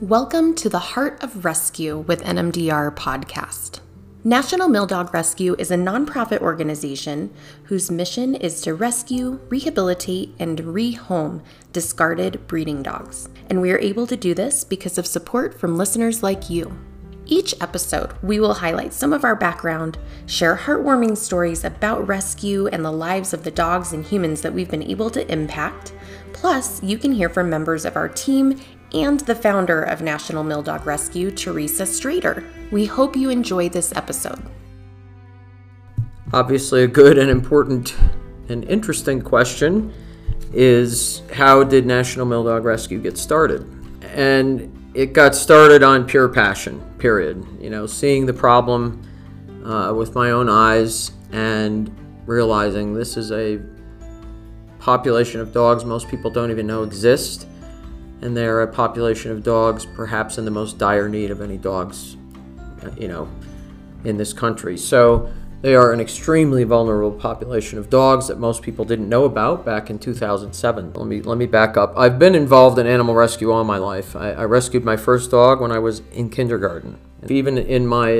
Welcome to the Heart of Rescue with NMDR podcast. National Mill Dog Rescue is a nonprofit organization whose mission is to rescue, rehabilitate, and rehome discarded breeding dogs. And we are able to do this because of support from listeners like you. Each episode, we will highlight some of our background, share heartwarming stories about rescue and the lives of the dogs and humans that we've been able to impact. Plus, you can hear from members of our team and the founder of National Mill Dog Rescue, Teresa Strader. We hope you enjoy this episode. Obviously, a good and important and interesting question is, how did National Mill Dog Rescue get started? And it got started on pure passion, period. You know, seeing the problem with my own eyes and realizing this is a population of dogs most people don't even know exist. And they're a population of dogs perhaps in the most dire need of any dogs, you know, in this country. So they are an extremely vulnerable population of dogs that most people didn't know about back in 2007. Let me back up. I've been involved in animal rescue all my life. I rescued my first dog when I was in kindergarten. Even in my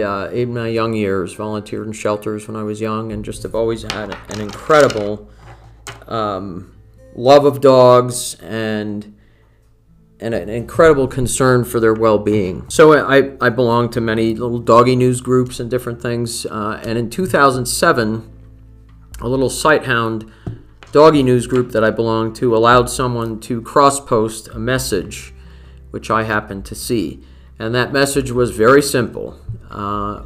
young years, volunteered in shelters when I was young, and just have always had an incredible love of dogs and an incredible concern for their well-being. So I belong to many little doggy news groups and different things. And in 2007, a little sighthound doggy news group that I belonged to allowed someone to cross-post a message, which I happened to see. And that message was very simple.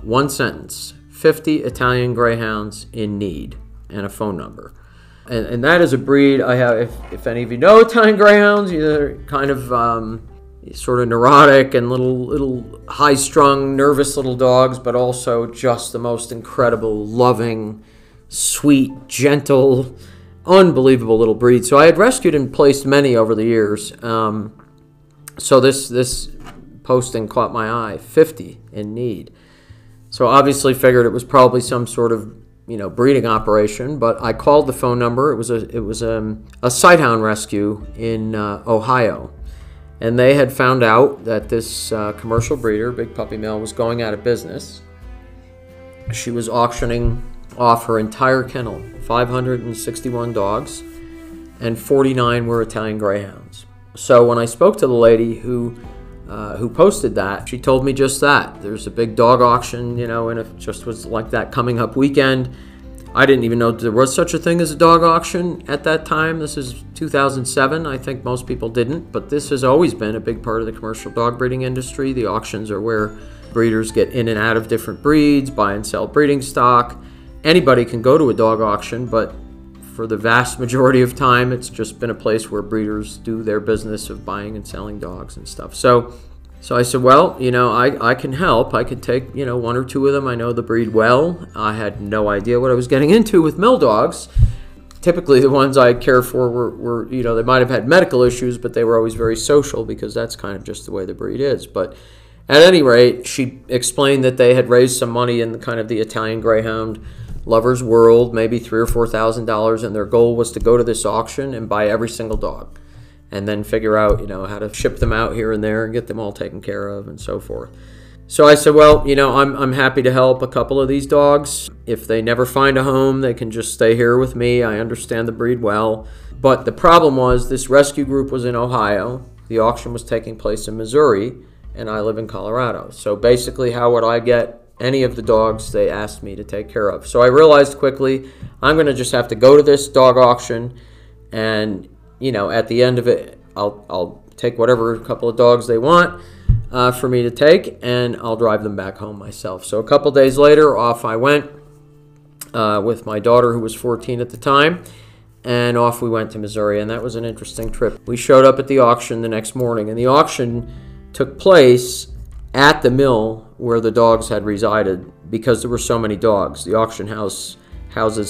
One sentence, 50 Italian Greyhounds in need, and a phone number. And that is a breed I have, if any of you know Italian Greyhounds, they're kind of sort of neurotic and little high-strung, nervous little dogs, but also just the most incredible, loving, sweet, gentle, unbelievable little breed. So I had rescued and placed many over the years. So this posting caught my eye, 50 in need. So obviously figured it was probably some sort of breeding operation, but I called the phone number. It was a sighthound rescue in Ohio, and they had found out that this commercial breeder, Big Puppy Mill, was going out of business. She was auctioning off her entire kennel, 561 dogs, and 49 were Italian Greyhounds. So when I spoke to the lady who posted that, she told me just that. There's a big dog auction, and it just was like that coming up weekend. I didn't even know there was such a thing as a dog auction at that time. This is 2007. I think most people didn't, but this has always been a big part of the commercial dog breeding industry. The auctions are where breeders get in and out of different breeds, buy and sell breeding stock. Anybody can go to a dog auction, but for the vast majority of time, it's just been a place where breeders do their business of buying and selling dogs and stuff. So I said, well, I can help. I could take, one or two of them. I know the breed well. I had no idea what I was getting into with mill dogs. Typically, the ones I care for were they might have had medical issues, but they were always very social because that's kind of just the way the breed is. But at any rate, she explained that they had raised some money in the kind of the Italian Greyhound lover's world, maybe $3,000 or $4,000, and their goal was to go to this auction and buy every single dog and then figure out how to ship them out here and there and get them all taken care of and so forth. So I said, well, I'm happy to help a couple of these dogs. If they never find a home, they can just stay here with me. I understand the breed well. But the problem was, this rescue group was in Ohio, the auction was taking place in Missouri, and I live in Colorado. So basically, how would I get any of the dogs they asked me to take care of? So I realized quickly, I'm going to just have to go to this dog auction, and at the end of it, I'll take whatever couple of dogs they want for me to take, and I'll drive them back home myself. So a couple days later, off I went with my daughter, who was 14 at the time, and off we went to Missouri. And that was an interesting trip. We showed up at the auction the next morning, and the auction took place at the mill where the dogs had resided, because there were so many dogs. The auction houses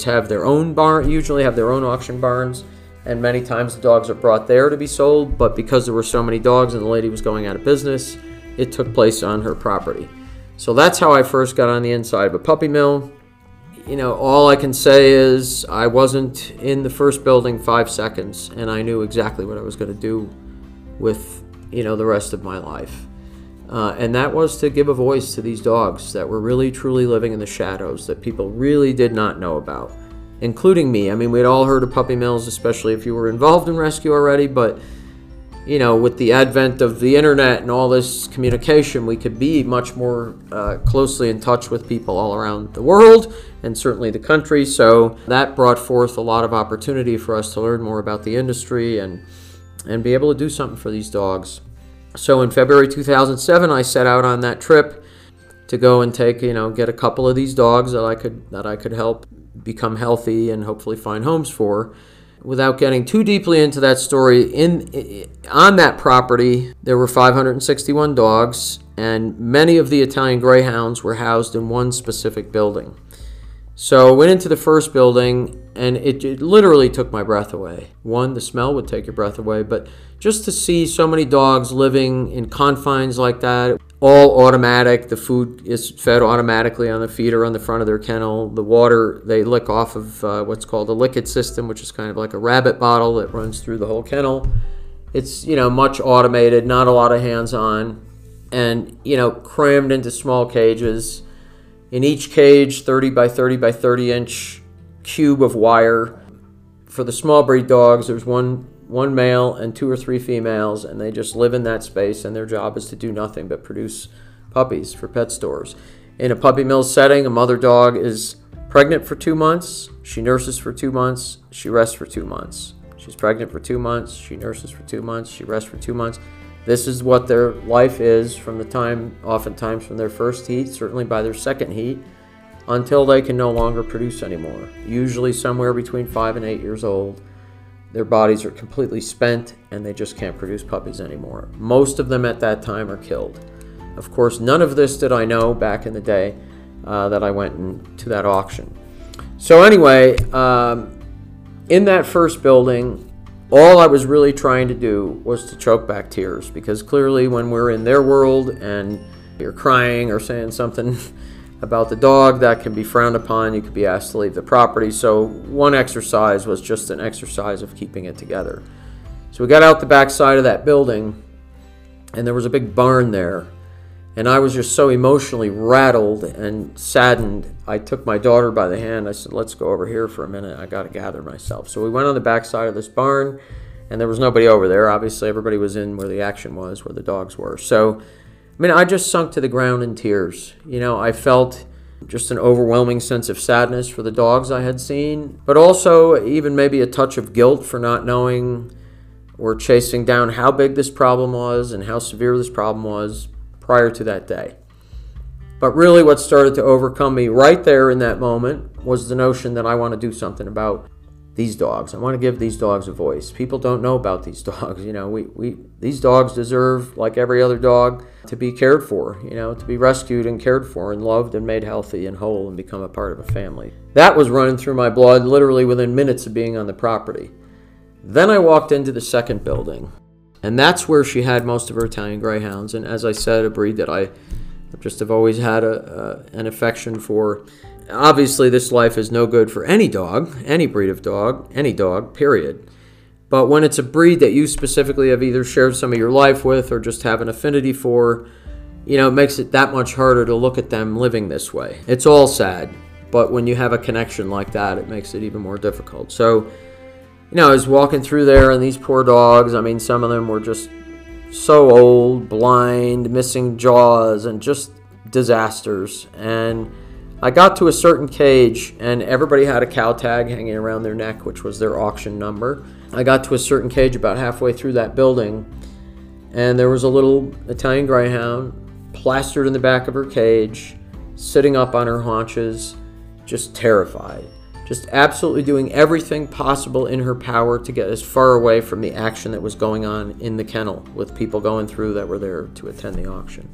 have their own barn, usually have their own auction barns, and many times the dogs are brought there to be sold, but because there were so many dogs and the lady was going out of business, it took place on her property. So that's how I first got on the inside of a puppy mill. All I can say is I wasn't in the first building 5 seconds, and I knew exactly what I was going to do with the rest of my life. And that was to give a voice to these dogs that were really truly living in the shadows that people really did not know about, including me. I mean, we'd all heard of puppy mills, especially if you were involved in rescue already, but you know, with the advent of the internet and all this communication, we could be much more closely in touch with people all around the world and certainly the country. So that brought forth a lot of opportunity for us to learn more about the industry and be able to do something for these dogs. So in February 2007, I set out on that trip to go and take, you know, get a couple of these dogs that I could help become healthy and hopefully find homes for. Without getting too deeply into that story, on that property, there were 561 dogs, and many of the Italian Greyhounds were housed in one specific building. So I went into the first building, and it literally took my breath away. One, the smell would take your breath away, but just to see so many dogs living in confines like that, all automatic, the food is fed automatically on the feeder on the front of their kennel, the water they lick off of what's called a licket system, which is kind of like a rabbit bottle that runs through the whole kennel. It's, you know, much automated, not a lot of hands-on, and, you know, crammed into small cages. In each cage, 30 by 30 by 30 inch cube of wire. For the small breed dogs, there's one male and two or three females, and they just live in that space, and their job is to do nothing but produce puppies for pet stores. In a puppy mill setting, a mother dog is pregnant for 2 months, she nurses for 2 months, she rests for 2 months. She's pregnant for 2 months, she nurses for 2 months, she rests for 2 months. This is what their life is from the time, oftentimes from their first heat, certainly by their second heat, until they can no longer produce anymore. Usually somewhere between 5 and 8 years old, their bodies are completely spent and they just can't produce puppies anymore. Most of them at that time are killed. Of course, none of this did I know back in the day that I went to that auction. So anyway, in that first building, all I was really trying to do was to choke back tears, because clearly when we're in their world and you're crying or saying something about the dog, that can be frowned upon. You could be asked to leave the property. So one exercise was just an exercise of keeping it together. So we got out the back side of that building, and there was a big barn there. And I was just so emotionally rattled and saddened. I took my daughter by the hand. I said, let's go over here for a minute. I got to gather myself. So we went on the backside of this barn, and there was nobody over there. Obviously, everybody was in where the action was, where the dogs were. So, I mean, I just sunk to the ground in tears. You know, I felt just an overwhelming sense of sadness for the dogs I had seen, but also even maybe a touch of guilt for not knowing or chasing down how big this problem was and how severe this problem was prior to that day. But really what started to overcome me right there in that moment was the notion that I want to do something about these dogs. I want to give these dogs a voice. People don't know about these dogs. You know, these dogs deserve, like every other dog, to be cared for, you know, to be rescued and cared for and loved and made healthy and whole and become a part of a family. That was running through my blood literally within minutes of being on the property. Then I walked into the second building. And that's where she had most of her Italian Greyhounds. And as I said, a breed that I just have always had an affection for. Obviously, this life is no good for any dog, any breed of dog, any dog, period. But when it's a breed that you specifically have either shared some of your life with or just have an affinity for, you know, it makes it that much harder to look at them living this way. It's all sad, but when you have a connection like that, it makes it even more difficult. So, you know, I was walking through there, and these poor dogs, I mean, some of them were just so old, blind, missing jaws, and just disasters. And I got to a certain cage, and everybody had a cow tag hanging around their neck, which was their auction number. I got to a certain cage about halfway through that building, and there was a little Italian Greyhound plastered in the back of her cage, sitting up on her haunches, just terrified. Just absolutely doing everything possible in her power to get as far away from the action that was going on in the kennel with people going through that were there to attend the auction.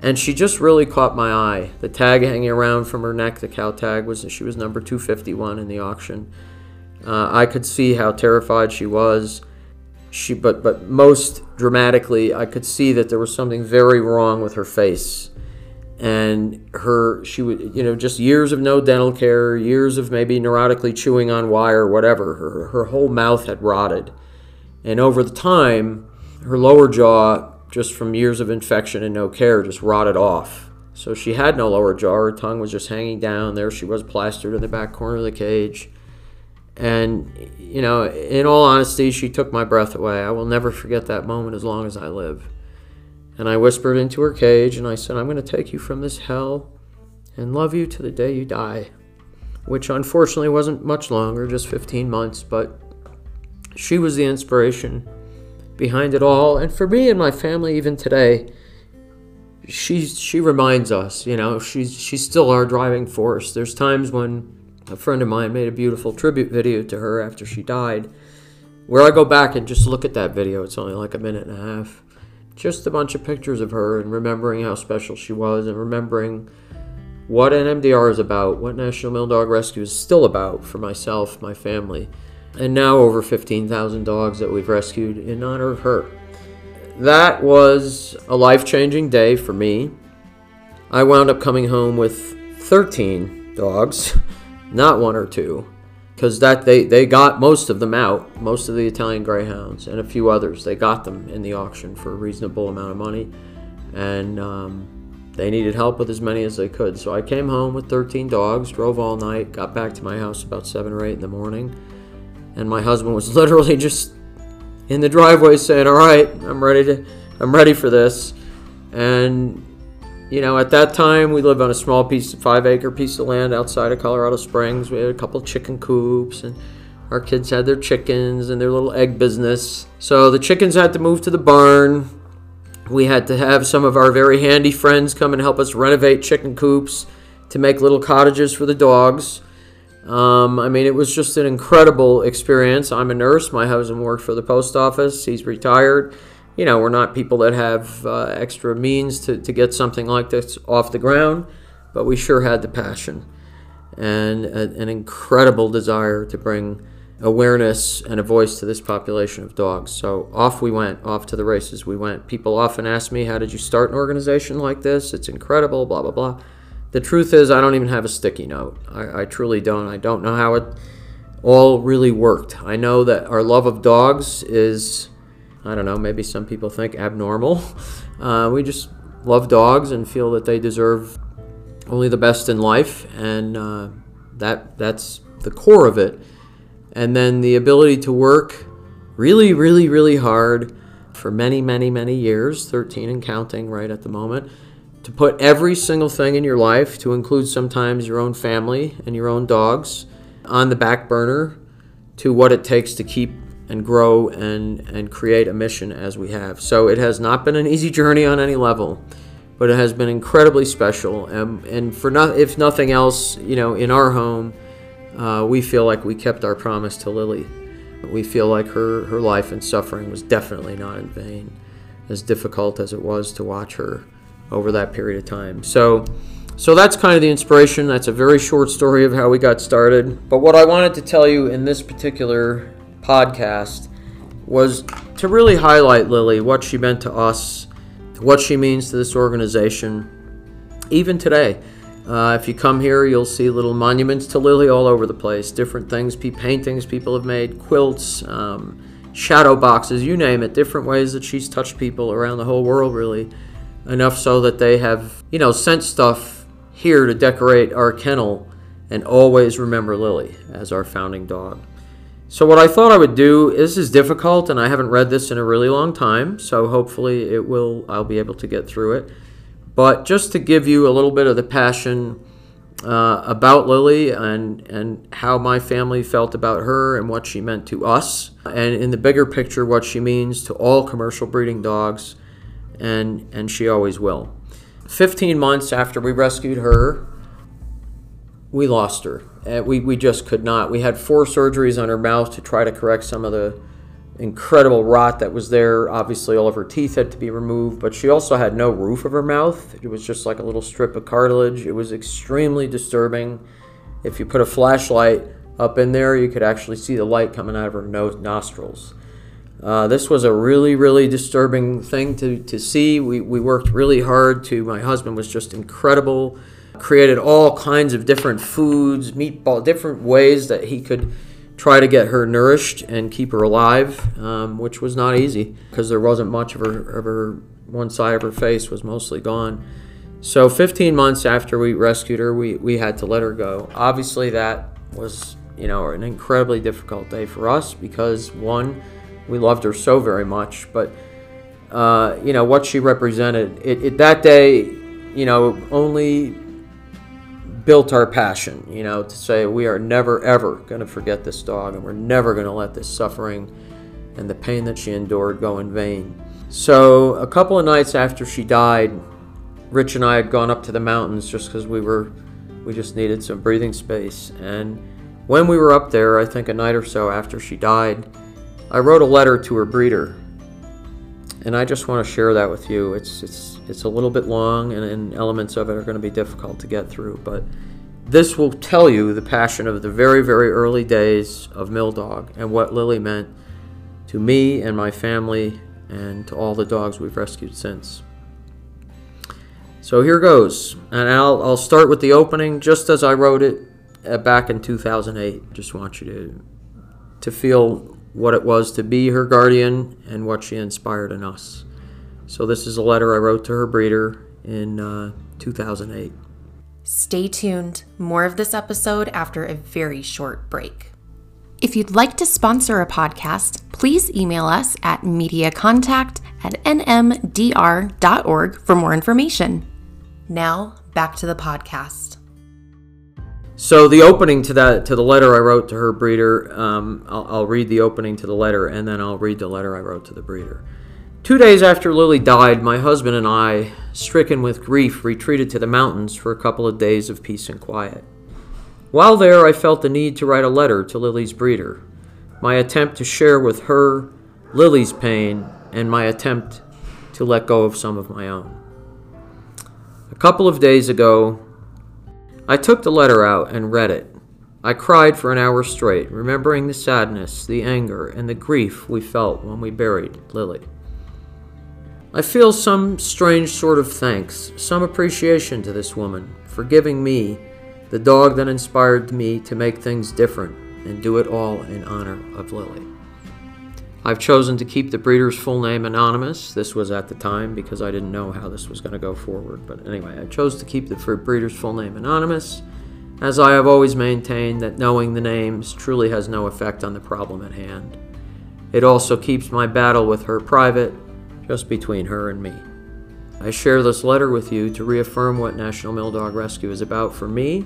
And she just really caught my eye. The tag hanging around from her neck, the cow tag, she was number 251 in the auction. I could see how terrified she was. But most dramatically, I could see that there was something very wrong with her face. And she would, you know, just years of no dental care, years of maybe neurotically chewing on wire, whatever. Her whole mouth had rotted. And over the time, her lower jaw just from years of infection and no care, just rotted off. So she had no lower jaw. Her tongue was just hanging down. There she was, plastered in the back corner of the cage. And, you know, in all honesty, she took my breath away. I will never forget that moment as long as I live. And I whispered into her cage, and I said, I'm going to take you from this hell and love you to the day you die. Which, unfortunately, wasn't much longer, just 15 months. But she was the inspiration behind it all. And for me and my family, even today, she reminds us, you know, she's still our driving force. There's times when a friend of mine made a beautiful tribute video to her after she died, where I go back and just look at that video. It's only like a minute and a half. Just a bunch of pictures of her and remembering how special she was and remembering what NMDR is about, what National Mill Dog Rescue is still about for myself, my family, and now over 15,000 dogs that we've rescued in honor of her. That was a life-changing day for me. I wound up coming home with 13 dogs, not one or two, because that they got most of them out, most of the Italian Greyhounds and a few others. They got them in the auction for a reasonable amount of money, and they needed help with as many as they could. So I came home with 13 dogs, drove all night, got back to my house about 7 or 8 in the morning, and my husband was literally just in the driveway saying, all right, I'm ready for this. And, you know, at that time, we lived on a small piece, 5-acre piece of land outside of Colorado Springs. We had a couple chicken coops, and our kids had their chickens and their little egg business. So the chickens had to move to the barn. We had to have some of our very handy friends come and help us renovate chicken coops to make little cottages for the dogs. I mean, it was just an incredible experience. I'm a nurse. My husband worked for the post office. He's retired. You know, we're not people that have extra means to get something like this off the ground, but we sure had the passion and an incredible desire to bring awareness and a voice to this population of dogs. So off we went, off to the races we went. People often ask me, how did you start an organization like this? It's incredible, blah, blah, blah. The truth is, I don't even have a sticky note. I truly don't. I don't know how it all really worked. I know that our love of dogs is, I don't know, maybe some people think abnormal. We just love dogs and feel that they deserve only the best in life, and that's the core of it. And then the ability to work really, really, really hard for many, many, many years, 13 and counting right at the moment, to put every single thing in your life, to include sometimes your own family and your own dogs, on the back burner to what it takes to keep and grow and create a mission as we have. So it has not been an easy journey on any level, but it has been incredibly special. And for if nothing else, you know, in our home, we feel like we kept our promise to Lily. We feel like her life and suffering was definitely not in vain, as difficult as it was to watch her over that period of time. So that's kind of the inspiration. That's a very short story of how we got started. But what I wanted to tell you in this particular podcast was to really highlight Lily, what she meant to us, what she means to this organization, even today. If you come here, you'll see little monuments to Lily all over the place, different things, paintings people have made, quilts, shadow boxes, you name it, different ways that she's touched people around the whole world, really. Enough so that they have, you know, sent stuff here to decorate our kennel and always remember Lily as our founding dog. So what I thought I would do, this is difficult and I haven't read this in a really long time, so hopefully I'll be able to get through it. But just to give you a little bit of the passion about Lily and how my family felt about her and what she meant to us, and in the bigger picture what she means to all commercial breeding dogs. And she always will. 15 months after we rescued her, we lost her. We just could not. We had 4 surgeries on her mouth to try to correct some of the incredible rot that was there. Obviously, all of her teeth had to be removed, but she also had no roof of her mouth. It was just like a little strip of cartilage. It was extremely disturbing. If you put a flashlight up in there, you could actually see the light coming out of her nostrils. This was a really, really disturbing thing to see. We worked really hard to, my husband was just incredible, created all kinds of different foods, meatball, different ways that he could try to get her nourished and keep her alive, which was not easy because there wasn't much of her one side of her face was mostly gone. So 15 months after we rescued her, we had to let her go. Obviously that was, you know, an incredibly difficult day for us because, one, we loved her so very much, but you know, what she represented, that day, you know, only built our passion, you know, to say we are never, ever going to forget this dog, and we're never going to let this suffering and the pain that she endured go in vain. So a couple of nights after she died, Rich and I had gone up to the mountains just because we just needed some breathing space. And when we were up there, I think a night or so after she died, I wrote a letter to her breeder. And I just want to share that with you. It's a little bit long, and elements of it are going to be difficult to get through, but this will tell you the passion of the very, very early days of Mill Dog and what Lily meant to me and my family and to all the dogs we've rescued since. So here goes, and I'll start with the opening just as I wrote it back in 2008. Just want you to feel what it was to be her guardian and what she inspired in us. So this is a letter I wrote to her breeder in 2008. Stay tuned. More of this episode after a very short break. If you'd like to sponsor a podcast, please email us at mediacontact@nmdr.org for more information. Now, back to the podcast. So the opening to the letter I wrote to her breeder, I'll read the opening to the letter, and then I'll read the letter I wrote to the breeder. 2 days after Lily died, my husband and I, stricken with grief, retreated to the mountains for a couple of days of peace and quiet. While there, I felt the need to write a letter to Lily's breeder, my attempt to share with her Lily's pain, and my attempt to let go of some of my own. A couple of days ago, I took the letter out and read it. I cried for an hour straight, remembering the sadness, the anger, and the grief we felt when we buried Lily. I feel some strange sort of thanks, some appreciation to this woman for giving me, the dog that inspired me to make things different and do it all in honor of Lily. I've chosen to keep the breeder's full name anonymous. This was at the time because I didn't know how this was going to go forward. But anyway, I chose to keep the breeder's full name anonymous, as I have always maintained that knowing the names truly has no effect on the problem at hand. It also keeps my battle with her private, just between her and me. I share this letter with you to reaffirm what National Mill Dog Rescue is about for me,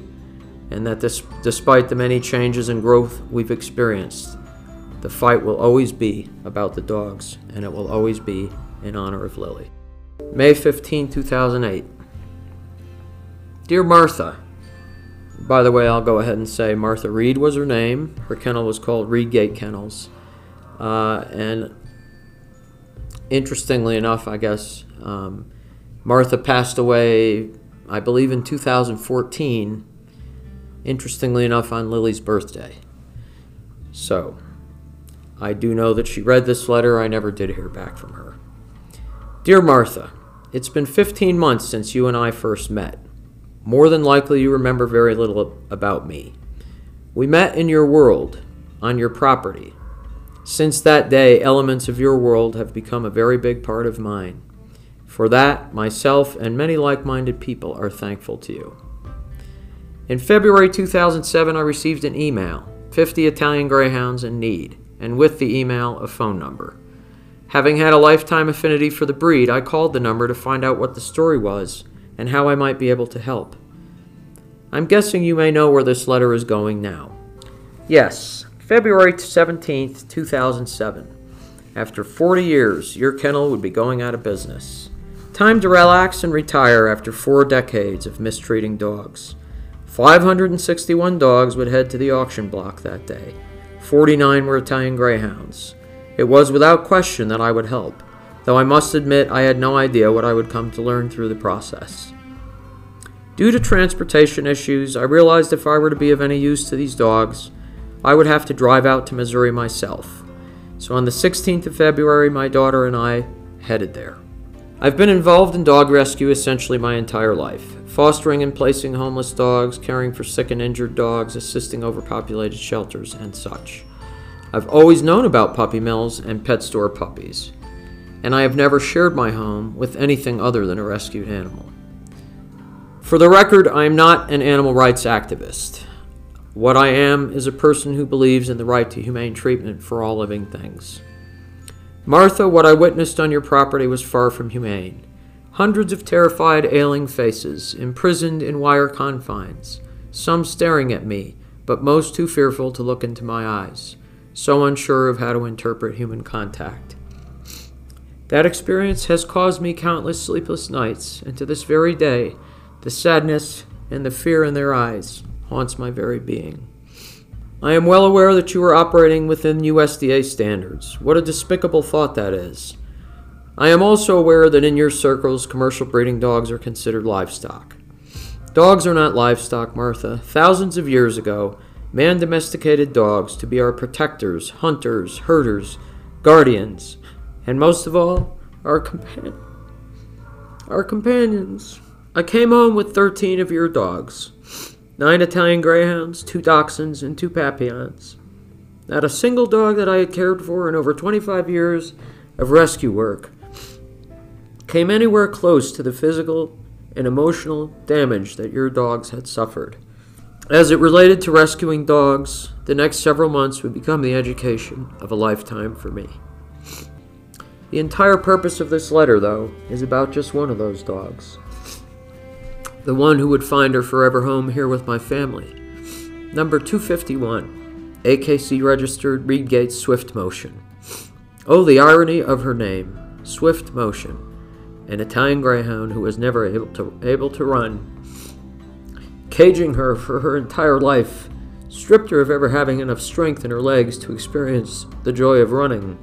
and that despite the many changes and growth we've experienced, the fight will always be about the dogs, and it will always be in honor of Lily. May 15, 2008. Dear Martha, by the way, I'll go ahead and say Martha Reed was her name. Her kennel was called Reedgate Kennels. And interestingly enough, I guess, Martha passed away, I believe, in 2014, interestingly enough, on Lily's birthday. So I do know that she read this letter. I never did hear back from her. Dear Martha, it's been 15 months since you and I first met. More than likely, you remember very little about me. We met in your world, on your property. Since that day, elements of your world have become a very big part of mine. For that, myself and many like-minded people are thankful to you. In February 2007, I received an email, 50 Italian Greyhounds in need, and with the email, a phone number. Having had a lifetime affinity for the breed, I called the number to find out what the story was and how I might be able to help. I'm guessing you may know where this letter is going now. Yes, February 17, 2007. After 40 years, your kennel would be going out of business. Time to relax and retire after 4 decades of mistreating dogs. 561 dogs would head to the auction block that day. 49 were Italian Greyhounds. It was without question that I would help, though I must admit I had no idea what I would come to learn through the process. Due to transportation issues, I realized if I were to be of any use to these dogs, I would have to drive out to Missouri myself. So on the 16th of February, my daughter and I headed there. I've been involved in dog rescue essentially my entire life, fostering and placing homeless dogs, caring for sick and injured dogs, assisting overpopulated shelters, and such. I've always known about puppy mills and pet store puppies. and I have never shared my home with anything other than a rescued animal. For the record, I am not an animal rights activist. What I am is a person who believes in the right to humane treatment for all living things. Martha, what I witnessed on your property was far from humane. Hundreds of terrified, ailing faces, imprisoned in wire confines, some staring at me, but most too fearful to look into my eyes, so unsure of how to interpret human contact. That experience has caused me countless sleepless nights, and to this very day, the sadness and the fear in their eyes haunts my very being. I am well aware that you are operating within USDA standards. What a despicable thought that is. I am also aware that in your circles, commercial breeding dogs are considered livestock. Dogs are not livestock, Martha. Thousands of years ago, man domesticated dogs to be our protectors, hunters, herders, guardians, and most of all, our companions. I came home with 13 of your dogs, 9 Italian greyhounds, 2 dachshunds, and 2 papillons. Not a single dog that I had cared for in over 25 years of rescue work came anywhere close to the physical and emotional damage that your dogs had suffered. As it related to rescuing dogs, the next several months would become the education of a lifetime for me. The entire purpose of this letter, though, is about just one of those dogs. The one who would find her forever home here with my family. Number 251, AKC registered Reedgate Swiftmotion. Oh, the irony of her name, Swiftmotion, an Italian greyhound who was never able to run. Caging her for her entire life stripped her of ever having enough strength in her legs to experience the joy of running,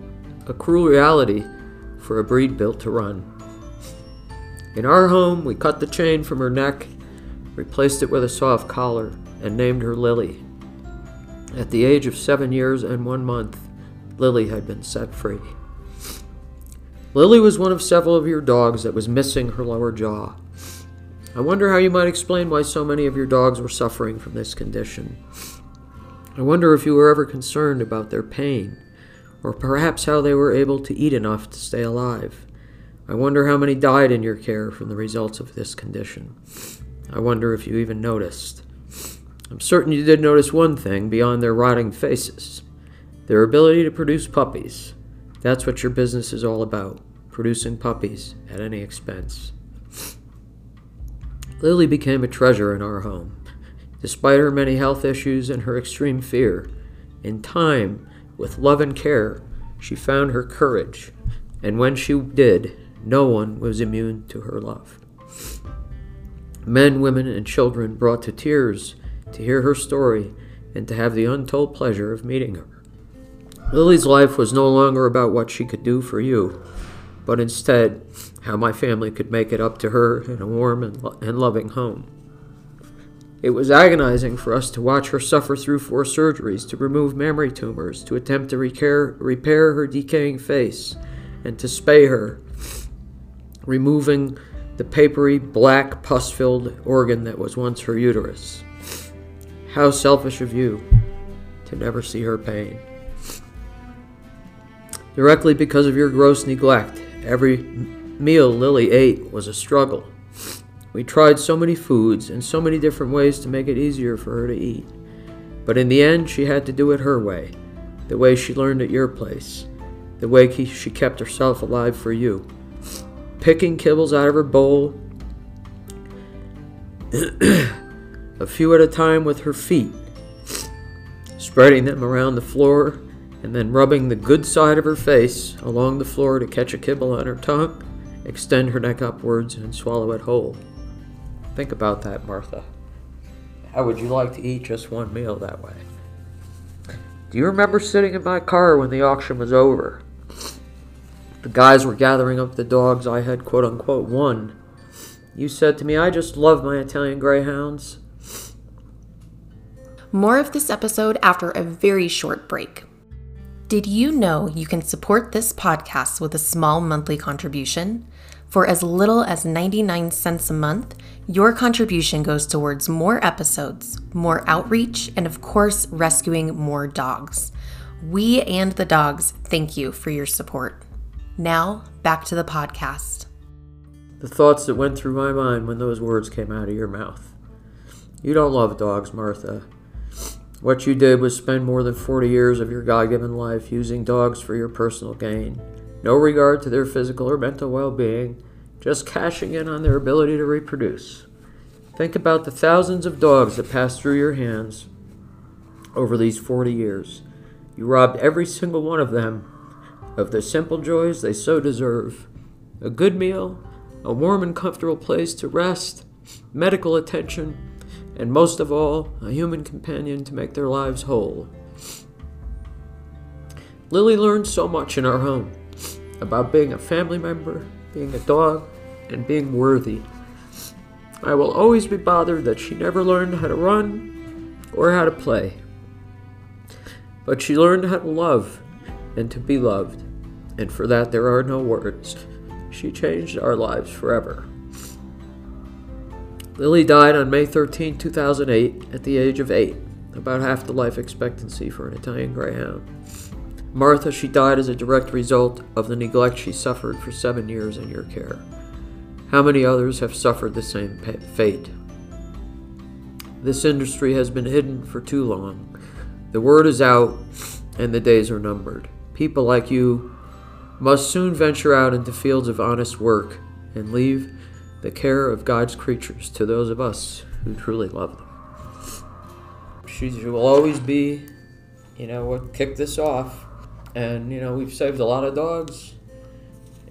a cruel reality for a breed built to run. In our home, we cut the chain from her neck, replaced it with a soft collar, and named her Lily. At the age of 7 years and 1 month, Lily had been set free. Lily was one of several of your dogs that was missing her lower jaw. I wonder how you might explain why so many of your dogs were suffering from this condition. I wonder if you were ever concerned about their pain, or perhaps how they were able to eat enough to stay alive. I wonder how many died in your care from the results of this condition. I wonder if you even noticed. I'm certain you did notice one thing beyond their rotting faces. Their ability to produce puppies. That's what your business is all about. Producing puppies at any expense. Lily became a treasure in our home. Despite her many health issues and her extreme fear, in time, with love and care, she found her courage. And when she did, no one was immune to her love. Men, women, and children brought to tears to hear her story and to have the untold pleasure of meeting her. Lily's life was no longer about what she could do for you, but instead how my family could make it up to her in a warm and loving home. It was agonizing for us to watch her suffer through 4 surgeries, to remove mammary tumors, to attempt to repair her decaying face, and to spay her, removing the papery, black, pus-filled organ that was once her uterus. How selfish of you to never see her pain. Directly because of your gross neglect, every meal Lily ate was a struggle. We tried so many foods and so many different ways to make it easier for her to eat. But in the end, she had to do it her way, the way she learned at your place, the way she kept herself alive for you. Picking kibbles out of her bowl, a few at a time with her feet, spreading them around the floor, and then rubbing the good side of her face along the floor to catch a kibble on her tongue, extend her neck upwards, and swallow it whole. Think about that, Martha. How would you like to eat just one meal that way? Do you remember sitting in my car when the auction was over? The guys were gathering up the dogs I had quote-unquote won. You said to me, I just love my Italian greyhounds. More of this episode after a very short break. Did you know you can support this podcast with a small monthly contribution? For as little as 99 cents a month, your contribution goes towards more episodes, more outreach, and of course, rescuing more dogs. We and the dogs thank you for your support. Now, back to the podcast. The thoughts that went through my mind when those words came out of your mouth. You don't love dogs, Martha. What you did was spend more than 40 years of your God-given life using dogs for your personal gain. No regard to their physical or mental well-being, just cashing in on their ability to reproduce. Think about the thousands of dogs that passed through your hands over these 40 years. You robbed every single one of them of the simple joys they so deserve. A good meal, a warm and comfortable place to rest, medical attention, and most of all, a human companion to make their lives whole. Lily learned so much in our home about being a family member, being a dog, and being worthy. I will always be bothered that she never learned how to run or how to play. But she learned how to love and to be loved, and for that there are no words. She changed our lives forever. Lily died on May 13, 2008, at the age of 8, about half the life expectancy for an Italian greyhound. Martha, she died as a direct result of the neglect she suffered for 7 years in your care. How many others have suffered the same fate? This industry has been hidden for too long. The word is out, and the days are numbered. People like you must soon venture out into fields of honest work and leave the care of God's creatures to those of us who truly love them. She will always be, what kicked this off. And, we've saved a lot of dogs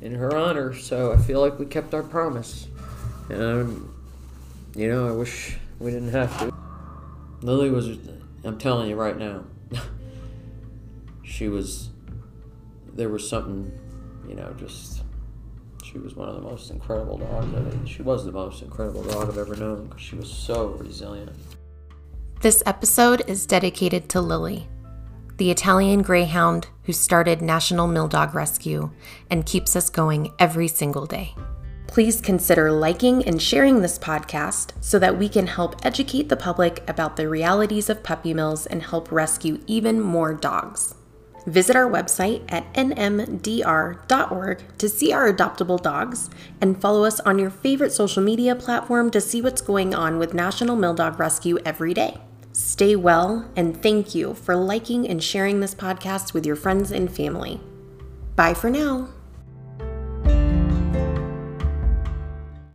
in her honor, so I feel like we kept our promise. And, I wish we didn't have to. Lily was, I'm telling you right now, she was one of the most incredible dogs. She was the most incredible dog I've ever known because she was so resilient. This episode is dedicated to Lily, the Italian greyhound who started National Mill Dog Rescue and keeps us going every single day. Please consider liking and sharing this podcast so that we can help educate the public about the realities of puppy mills and help rescue even more dogs. Visit our website at nmdr.org to see our adoptable dogs and follow us on your favorite social media platform to see what's going on with National Mill Dog Rescue every day. Stay well, and thank you for liking and sharing this podcast with your friends and family. Bye for now.